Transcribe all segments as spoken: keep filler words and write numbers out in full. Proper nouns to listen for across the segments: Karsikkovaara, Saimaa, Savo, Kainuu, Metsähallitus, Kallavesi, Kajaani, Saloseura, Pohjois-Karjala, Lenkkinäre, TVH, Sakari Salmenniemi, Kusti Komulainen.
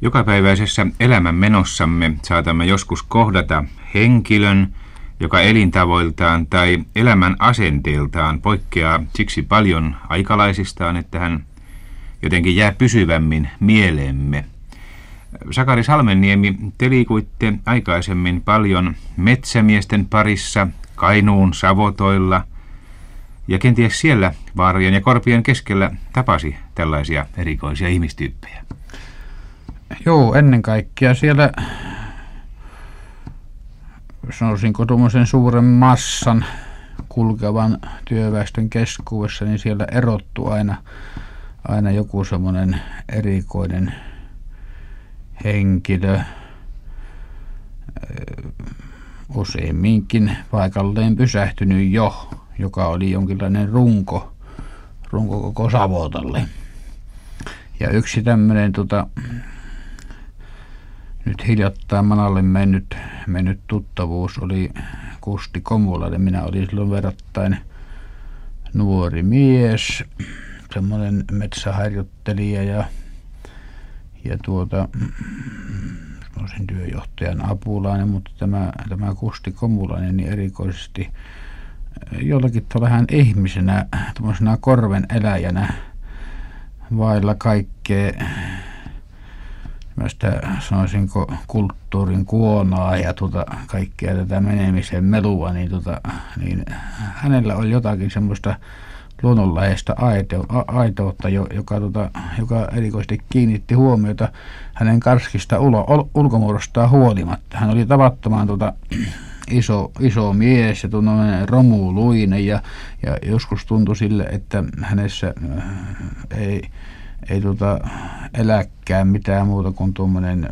Jokapäiväisessä elämänmenossamme saatamme joskus kohdata henkilön, joka elintavoiltaan tai elämän asenteeltaan poikkeaa siksi paljon aikalaisistaan, että hän jotenkin jää pysyvämmin mieleemme. Sakari Salmenniemi, te liikuitte aikaisemmin paljon metsämiesten parissa, Kainuun savotoilla, ja kenties siellä vaarien ja korpien keskellä tapasi tällaisia erikoisia ihmistyyppejä. Joo, ennen kaikkea siellä sanoisinko tuommoisen suuren massan kulkevan työväestön keskuudessa, niin siellä erottu aina, aina joku semmoinen erikoinen henkilö. Useimminkin paikalleen pysähtynyt jo, joka oli jonkinlainen runko, runko koko Savotalle. Ja yksi tämmöinen tota, nyt hiljattain manalle mennyt, mennyt tuttavuus oli Kusti Komulainen. Minä olin silloin verrattain nuori mies, semmoinen metsäharjoittelija ja, ja tuota, sanoisin työjohtajan apulainen, mutta tämä, tämä Kusti Komulainen niin erikoisesti jollakin tavalla hän ihmisenä, tuollaisena korven eläjänä vailla kaikkea sitä, sanoisinko, kulttuurin kuonaa ja tuota, kaikkea tätä menemisen melua, niin, tuota, niin hänellä oli jotakin semmoista luonnonläheistä aito, aitoutta, joka, tuota, joka erikoisesti kiinnitti huomiota hänen karskista ulo, ulkomuodostaan huolimatta. Hän oli tavattoman tuota, iso, iso mies ja romuluinen ja, ja joskus tuntui sille, että hänessä ei... Ei tuota eläkkään mitään muuta kuin tuommoinen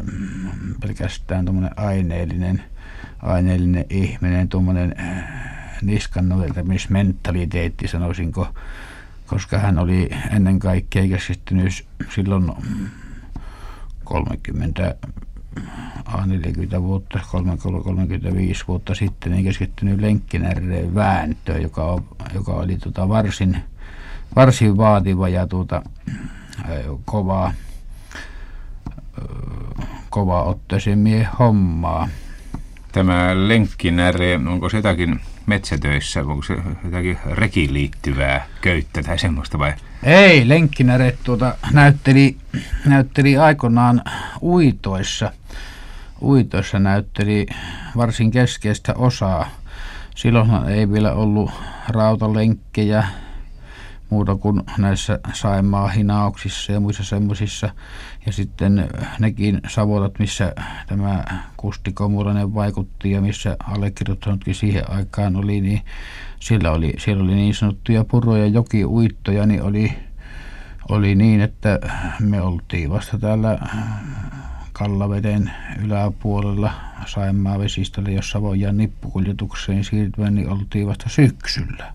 pelkästään tuommoinen aineellinen, aineellinen ihminen, tuommoinen niskannoveltamismentaliteetti sanoisinko, koska hän oli ennen kaikkea keskittynyt silloin kolmekymmentä neljäkymmentä vuotta, kolmekymmentäviisi vuotta sitten, niin keskittynyt Lenkkinäreen vääntöön, joka, joka oli tuota varsin, varsin vaativa ja tuota... Kovaa, kovaa otteeseen miehen hommaa. Tämä Lenkkinäre, onko se jotakin metsätöissä, onko se jotakin rekiin liittyvää köyttä tai semmoista vai? Ei, Lenkkinäre tuota, näytteli, näytteli aikoinaan uitoissa. Uitoissa näytteli varsin keskeistä osaa. Silloinhan ei vielä ollut rautalenkkejä. Muuta kuin näissä Saimaa hinauksissa ja muissa semmoisissa. Ja sitten nekin savotat, missä tämä Kusti Komulainen vaikutti ja missä allekirjoittanutkin siihen aikaan oli, niin siellä oli, siellä oli niin sanottuja puroja, jokiuittoja, niin oli, oli niin, että me oltiin vasta täällä Kallaveden yläpuolella Saimaa vesistöllä, jos Savojan nippukuljetukseen siirtyen, niin oltiin vasta syksyllä.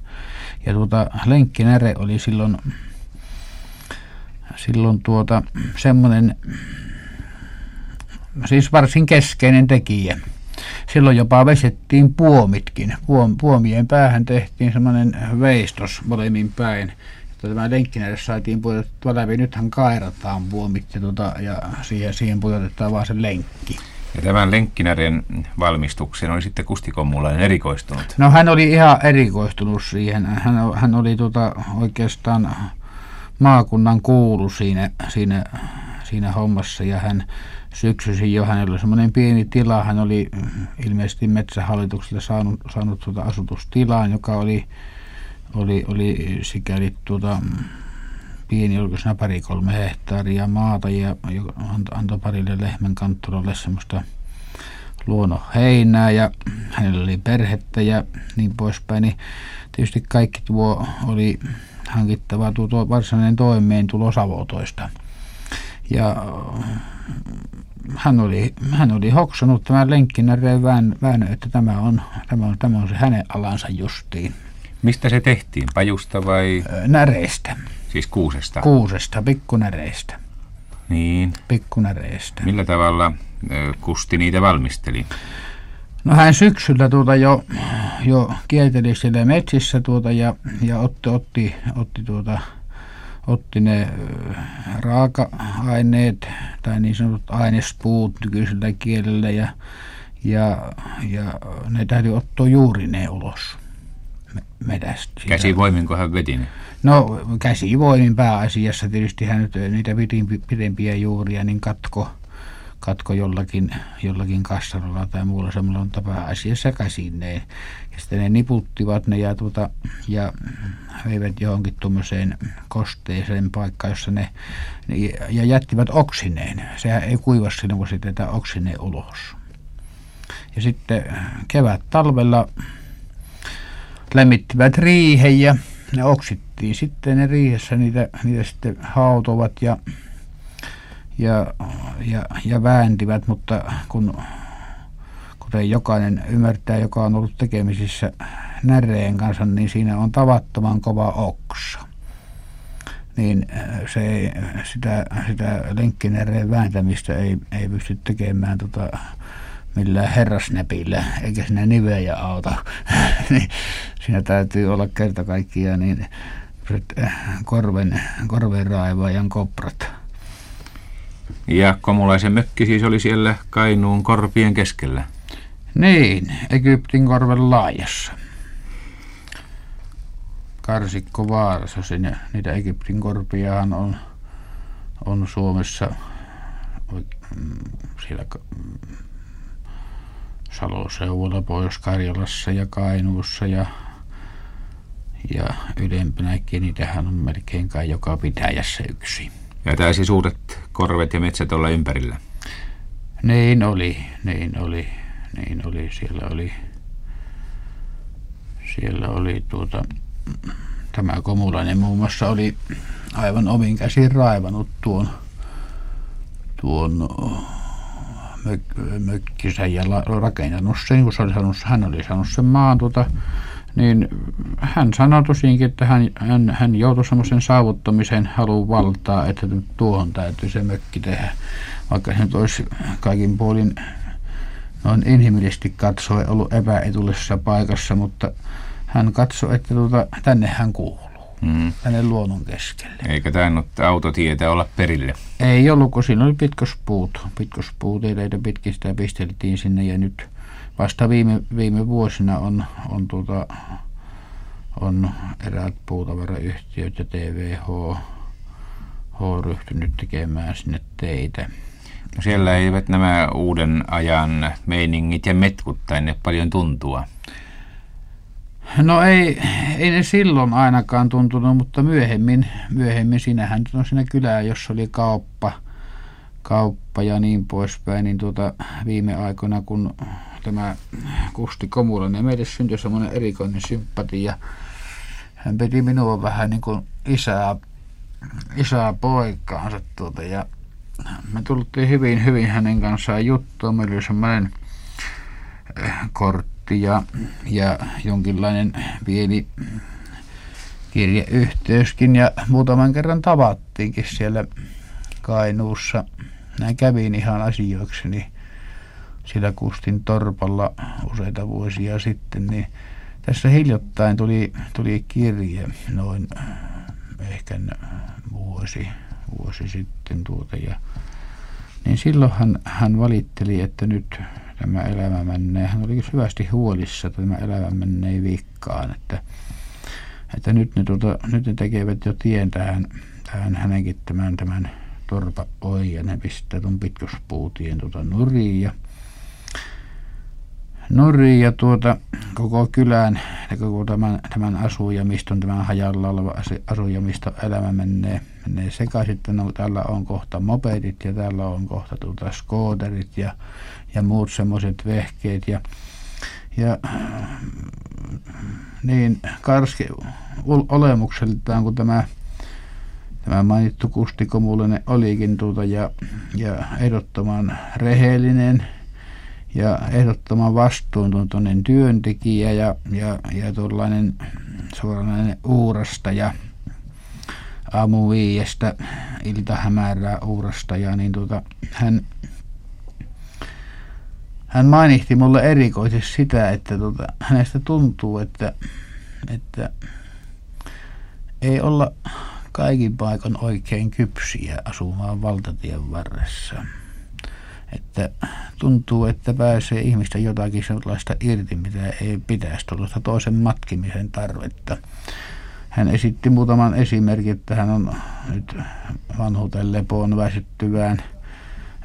Ja tuota, Lenkkinäre oli silloin, silloin tuota, semmoinen, siis varsin keskeinen tekijä. Silloin jopa vesettiin puomitkin. Puom, puomien päähän tehtiin semmoinen veistos molemmin päin. Tämä Lenkkinäre saatiin pujotettua läpi. Nythän kairataan puomit ja, tuota, ja siihen, siihen pujotetaan vaan se lenkki. Ja tämän Lenkkinären valmistukseen oli sitten Kusti Komulainen erikoistunut. No hän oli ihan erikoistunut siihen. Hän, hän oli tuota, oikeastaan maakunnan kuulu siinä, siinä, siinä hommassa ja hän syksyisin jo hänellä oli semmoinen pieni tila. Hän oli ilmeisesti metsähallituksella saanut, saanut tuota asutustilaan, joka oli, oli, oli sikäli tuota... Pieni, oliko siinä pari-kolme hehtaaria maata ja antoi parille lehmän kantturalle semmoista luonoheinää ja hänellä oli perhettä ja niin poispäin. Niin tietysti kaikki tuo oli hankittava tuo, tuo varsinainen toimeentulo savotoista. Ja hän oli, hän oli hoksanut tämän Lenkkinäreen väännön, että tämä on, tämä, on, tämä on se hänen alansa justiin. Mistä se tehtiin? Pajusta vai? Näreistä. Siis kuusesta? Kuusesta, pikkunäreistä. Niin. Pikkunäreistä. Millä tavalla Kusti niitä valmisteli? No hän syksyllä tuota jo, jo kierteli siellä metsissä tuota ja, ja otti, otti, otti, tuota, otti ne raaka-aineet tai niin sanotut ainespuut nykyisellä kielellä ja, ja, ja ne täytyy ottaa juuri ne ulos metästä. Käsivoiminko hän veti ne? No käsivoimin pääasiassa tietysti hän nyt niitä pidempiä juuria niin katko, katko jollakin, jollakin kassarolla tai muulla samalla on pääasiassa käsineen. Ja sitten ne niputtivat ne ja, tuota, ja veivät johonkin tuommoiseen kosteiseen paikkaan, jossa ne, ja jättivät oksineen. Sehän ei kuiva silloin, kun se tätä oksineen ulos. Ja sitten kevät talvella lämmittivät riihen ja ne oksittiin sitten ne riihessä, niitä, niitä sitten hautovat ja, ja, ja, ja vääntivät, mutta kun, kuten jokainen ymmärtää, joka on ollut tekemisissä näreen kanssa, niin siinä on tavattoman kova oksa. Niin se, sitä, sitä lenkkinäreen vääntämistä ei, ei pysty tekemään tota, millään herrasnäpillä, eikä siinä nivejä auta. Siinä täytyy olla kerta kaikkiaan niin korven, korven raivaajan koprat. Ja Komulaisen mökki siis oli siellä Kainuun korpien keskellä? Niin, Egyptin korven laajassa. Karsikkovaarassa siinä, niitä Egyptin korpiahan on, on Suomessa siellä Saloseuvolla, Pohjois-Karjalassa ja Kainuussa ja, ja ylempänäkin niitähän on melkein kai joka pitäjässä yksi. Ja taisi suuret korvet ja metsät olla ympärillä? Niin oli, niin oli, niin oli. Siellä oli, siellä oli tuota, tämä Komulainen muun muassa oli aivan omin käsin raivannut tuon, tuon Mök- mökkinsä ja la- rakentanut sen, kun se oli saanut, hän oli saanut sen maan, tuota, niin hän sanoi tosiinkin, että hän, hän, hän joutui semmoisen saavuttamisen halun valtaa, että tuohon täytyy se mökki tehdä, vaikka se nyt olisi kaikin puolin noin inhimillisesti katsoen ollut epäetullisessa paikassa, mutta hän katsoi, että tuota, tänne hän kuuluu. Mm. Tänne luonnon keskelle. Eikä tainnut autotietä olla perille? Ei ollut, kun siinä oli pitkospuut. Pitkospuut teitä pitkin sitä pisteltiin sinne ja nyt vasta viime, viime vuosina on, on, tuota, on eräät puutavarayhtiöt ja T V H ryhtynyt tekemään sinne teitä. No siellä eivät nämä uuden ajan meiningit ja metkut tänne paljon tuntua. No ei, ei ne silloin ainakaan tuntunut, mutta myöhemmin, myöhemmin sinähän no siinä kylää, jossa oli kauppa, kauppa ja niin poispäin, niin tuota, viime aikoina, kun tämä Kusti Komulainen, meille syntyi semmoinen erikoinen sympatia, hän piti minua vähän niin kuin isää, isää poikaansa tuota, ja me tultiin hyvin, hyvin hänen kanssaan juttua, meillä oli semmoinen kortti, Ja, ja jonkinlainen pieni kirjeyhteyskin ja muutaman kerran tavattiinkin siellä Kainuussa. Mä kävin ihan asioikseni siellä Kustin torpalla useita vuosia sitten, niin tässä hiljattain tuli, tuli kirje noin ehkä vuosi, vuosi sitten tuota ja niin silloin hän, hän valitteli, että nyt tämä elämä menee, hän oli hyvästi huolissa, että tämä elämä menee vikkaan, että, että nyt, ne tuota, nyt ne tekevät jo tien tähän, tähän hänenkin tämän, tämän torpa oi ja ne pistää tuon pitkospuutien tuota nuriin ja, nuriin ja tuota, koko kylän ja koko tämän, tämän asujamiston, tämän hajalla oleva asujamiston elämä menee, menee sekaisin, että no, täällä on kohta mopedit ja täällä on kohta tuota skooterit ja ja muut semmoiset vehkeet ja, ja niin karski olemukseltaan kun tämä, tämä mainittu Kusti Komulainen olikin tuota ja, ja ehdottoman rehellinen ja ehdottoman vastuuntuntoinen työntekijä ja, ja, ja tuollainen suoranainen uurastaja aamu viiestä iltahämärää uurastaja, niin tuota, hän Hän mainitsi mulle erikoisesti sitä, että tuota, hänestä tuntuu, että, että ei olla kaikin paikan oikein kypsiä asumaan valtatien varressa. Että tuntuu, että pääsee ihmistä jotakin sellaista irti, mitä ei pitäisi, tuollaista toisen matkimisen tarvetta. Hän esitti muutaman esimerkin, että hän on nyt vanhuuteen lepoon väsyttyvään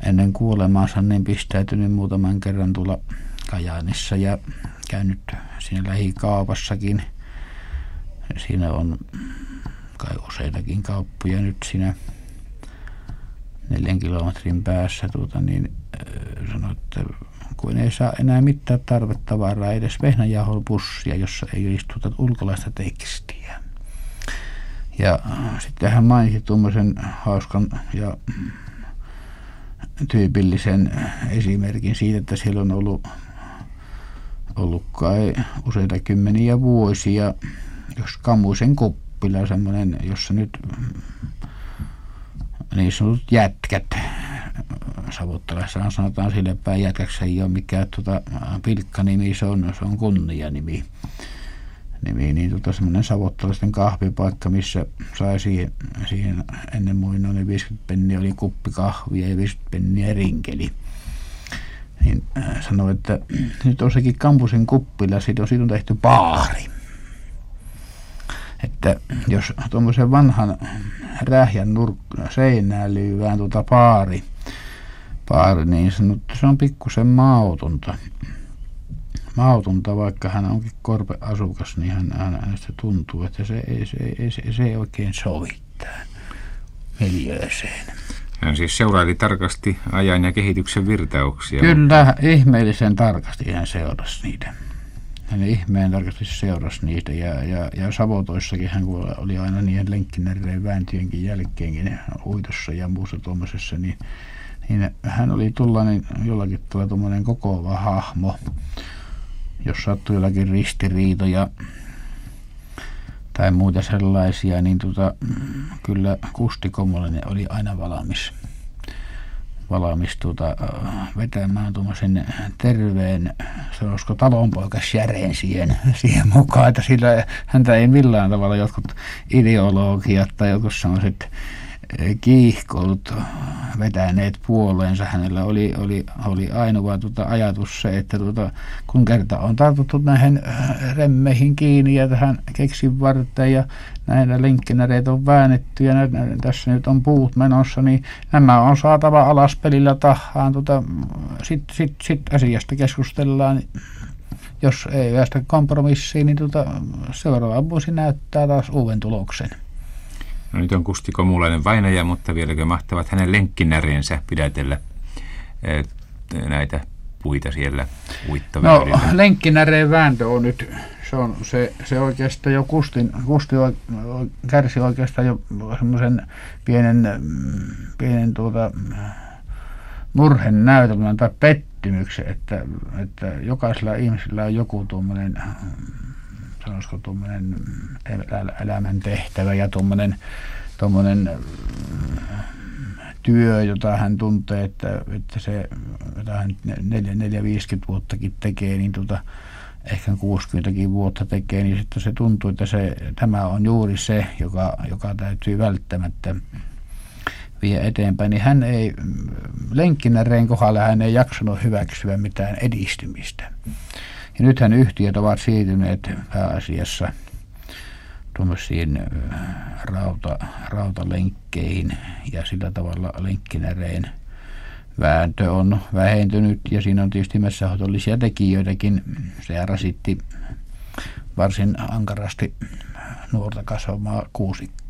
ennen kuolemaansa niin pistäytynyt muutaman kerran tuolla Kajaanissa ja käynyt siinä lähikaupassakin. Siinä on kai useitakin kauppoja nyt siinä neljän kilometrin päässä. Tuota, niin, sanoi, että kun ei saa enää mitään tarvetavaraa, ei edes vehnäjauhopussia, jossa ei olisi tuota ulkolaista tekstiä. Ja sitten hän mainitsi tuommoisen hauskan ja tyypillisen esimerkin siitä, että siellä on ollut, ollut kai useita kymmeniä vuosia, jos Kamuisen kuppila, semmoinen, jossa nyt niin sanotut jätkät, savottalaissahan sanotaan sille päin jätkäksi, ei ole mikään tuota, pilkkanimi, se on, se on kunnianimi. Nimi, niin tota semmoinen savottalaisten kahvipaikka, missä sai siihen, siihen ennen muina oli viisikymmentä penniä oli kuppi kahvia ja viisikymmentä penniä rinkeli. Niin äh, sanoi, että nyt on sekin Kampusen kuppila, siitä on, siitä on tehty baari. Että jos tuommoisen vanhan rähjän nurkkaan seinään lyövään tuota baari, baari, niin sanoi, että se on pikkusen mautonta. Mautonta, vaikka hän onkin korpeasukas, niin hän, hän hänestä tuntuu, että se ei, se, ei, se, se ei oikein sovittaa miljööseen. Hän siis seuraili tarkasti ajan ja kehityksen virtauksia. Kyllä, mutta ihmeellisen tarkasti hän seurasi niitä. Hän ihmeen tarkasti seurasi niitä ja, ja, ja Savotoissakin hän oli aina niiden Lenkkinäreen vääntöjenkin jälkeenkin uitossa ja muussa tuommoisessa, niin, niin hän oli tullainen jollakin tavalla tuommoinen kokoava hahmo. Jos sattui jollakin ristiriitoja tai muita sellaisia, niin tota, kyllä Kusti Komulainen oli aina valmis, valmis tuota, vetämään tuommoisen terveen, sanoisiko talonpoikasjärjen siihen, siihen mukaan, että sillä häntä ei millään tavalla jotkut ideologiat tai jotkut sellaiset kiihkoulut vetäneet puoleensa. Hänellä oli, oli, oli ainoa tuota ajatus se, että tuota, kun kerta on tartuttu näihin remmeihin kiinni ja tähän keksin varten ja näitä lenkkinäreitä on väännetty ja nä, nä, tässä nyt on puut menossa, niin nämä on saatava alas pelillä tahaan. Tuota, Sitten sit, sit asiasta keskustellaan. Jos ei päästä kompromissiin, niin tuota, seuraava vuosi näyttää taas uuden tuloksen. No nyt on Kusti Komulainen vainaja, mutta vieläkö mahtavat hänen lenkkinäreensä pidätellä näitä puita siellä uittavia? No lenkkinäreen vääntö on nyt, se, on, se, se oikeastaan jo Kustin, Kusti kärsi oikeastaan jo semmoisen pienen, pienen tuota murhen näytelmän tai pettymyksen, että, että jokaisella ihmisellä on joku tuommoinen, sanoisiko tuommoinen elämän tehtävä ja tuommoinen, tuommoinen työ, jota hän tuntee, että, että se, jota hän neljä viisikymmentä vuottakin tekee, niin tuota, ehkä kuusikymmentäkin vuotta tekee, niin sitten se tuntuu, että se, tämä on juuri se, joka, joka täytyy välttämättä vie eteenpäin. Niin hän ei, lenkkinäreen kohdalla hän ei jaksanut hyväksyä mitään edistymistä. Ja nythän yhtiöt ovat siirtyneet pääasiassa tuommoisiin rauta, rautalenkkeihin ja sillä tavalla lenkkinäreen vääntö on vähentynyt ja siinä on tietysti metsähoitollisia tekijöitäkin. Se rasitti varsin ankarasti nuorta kasvamaa kuusikkoa.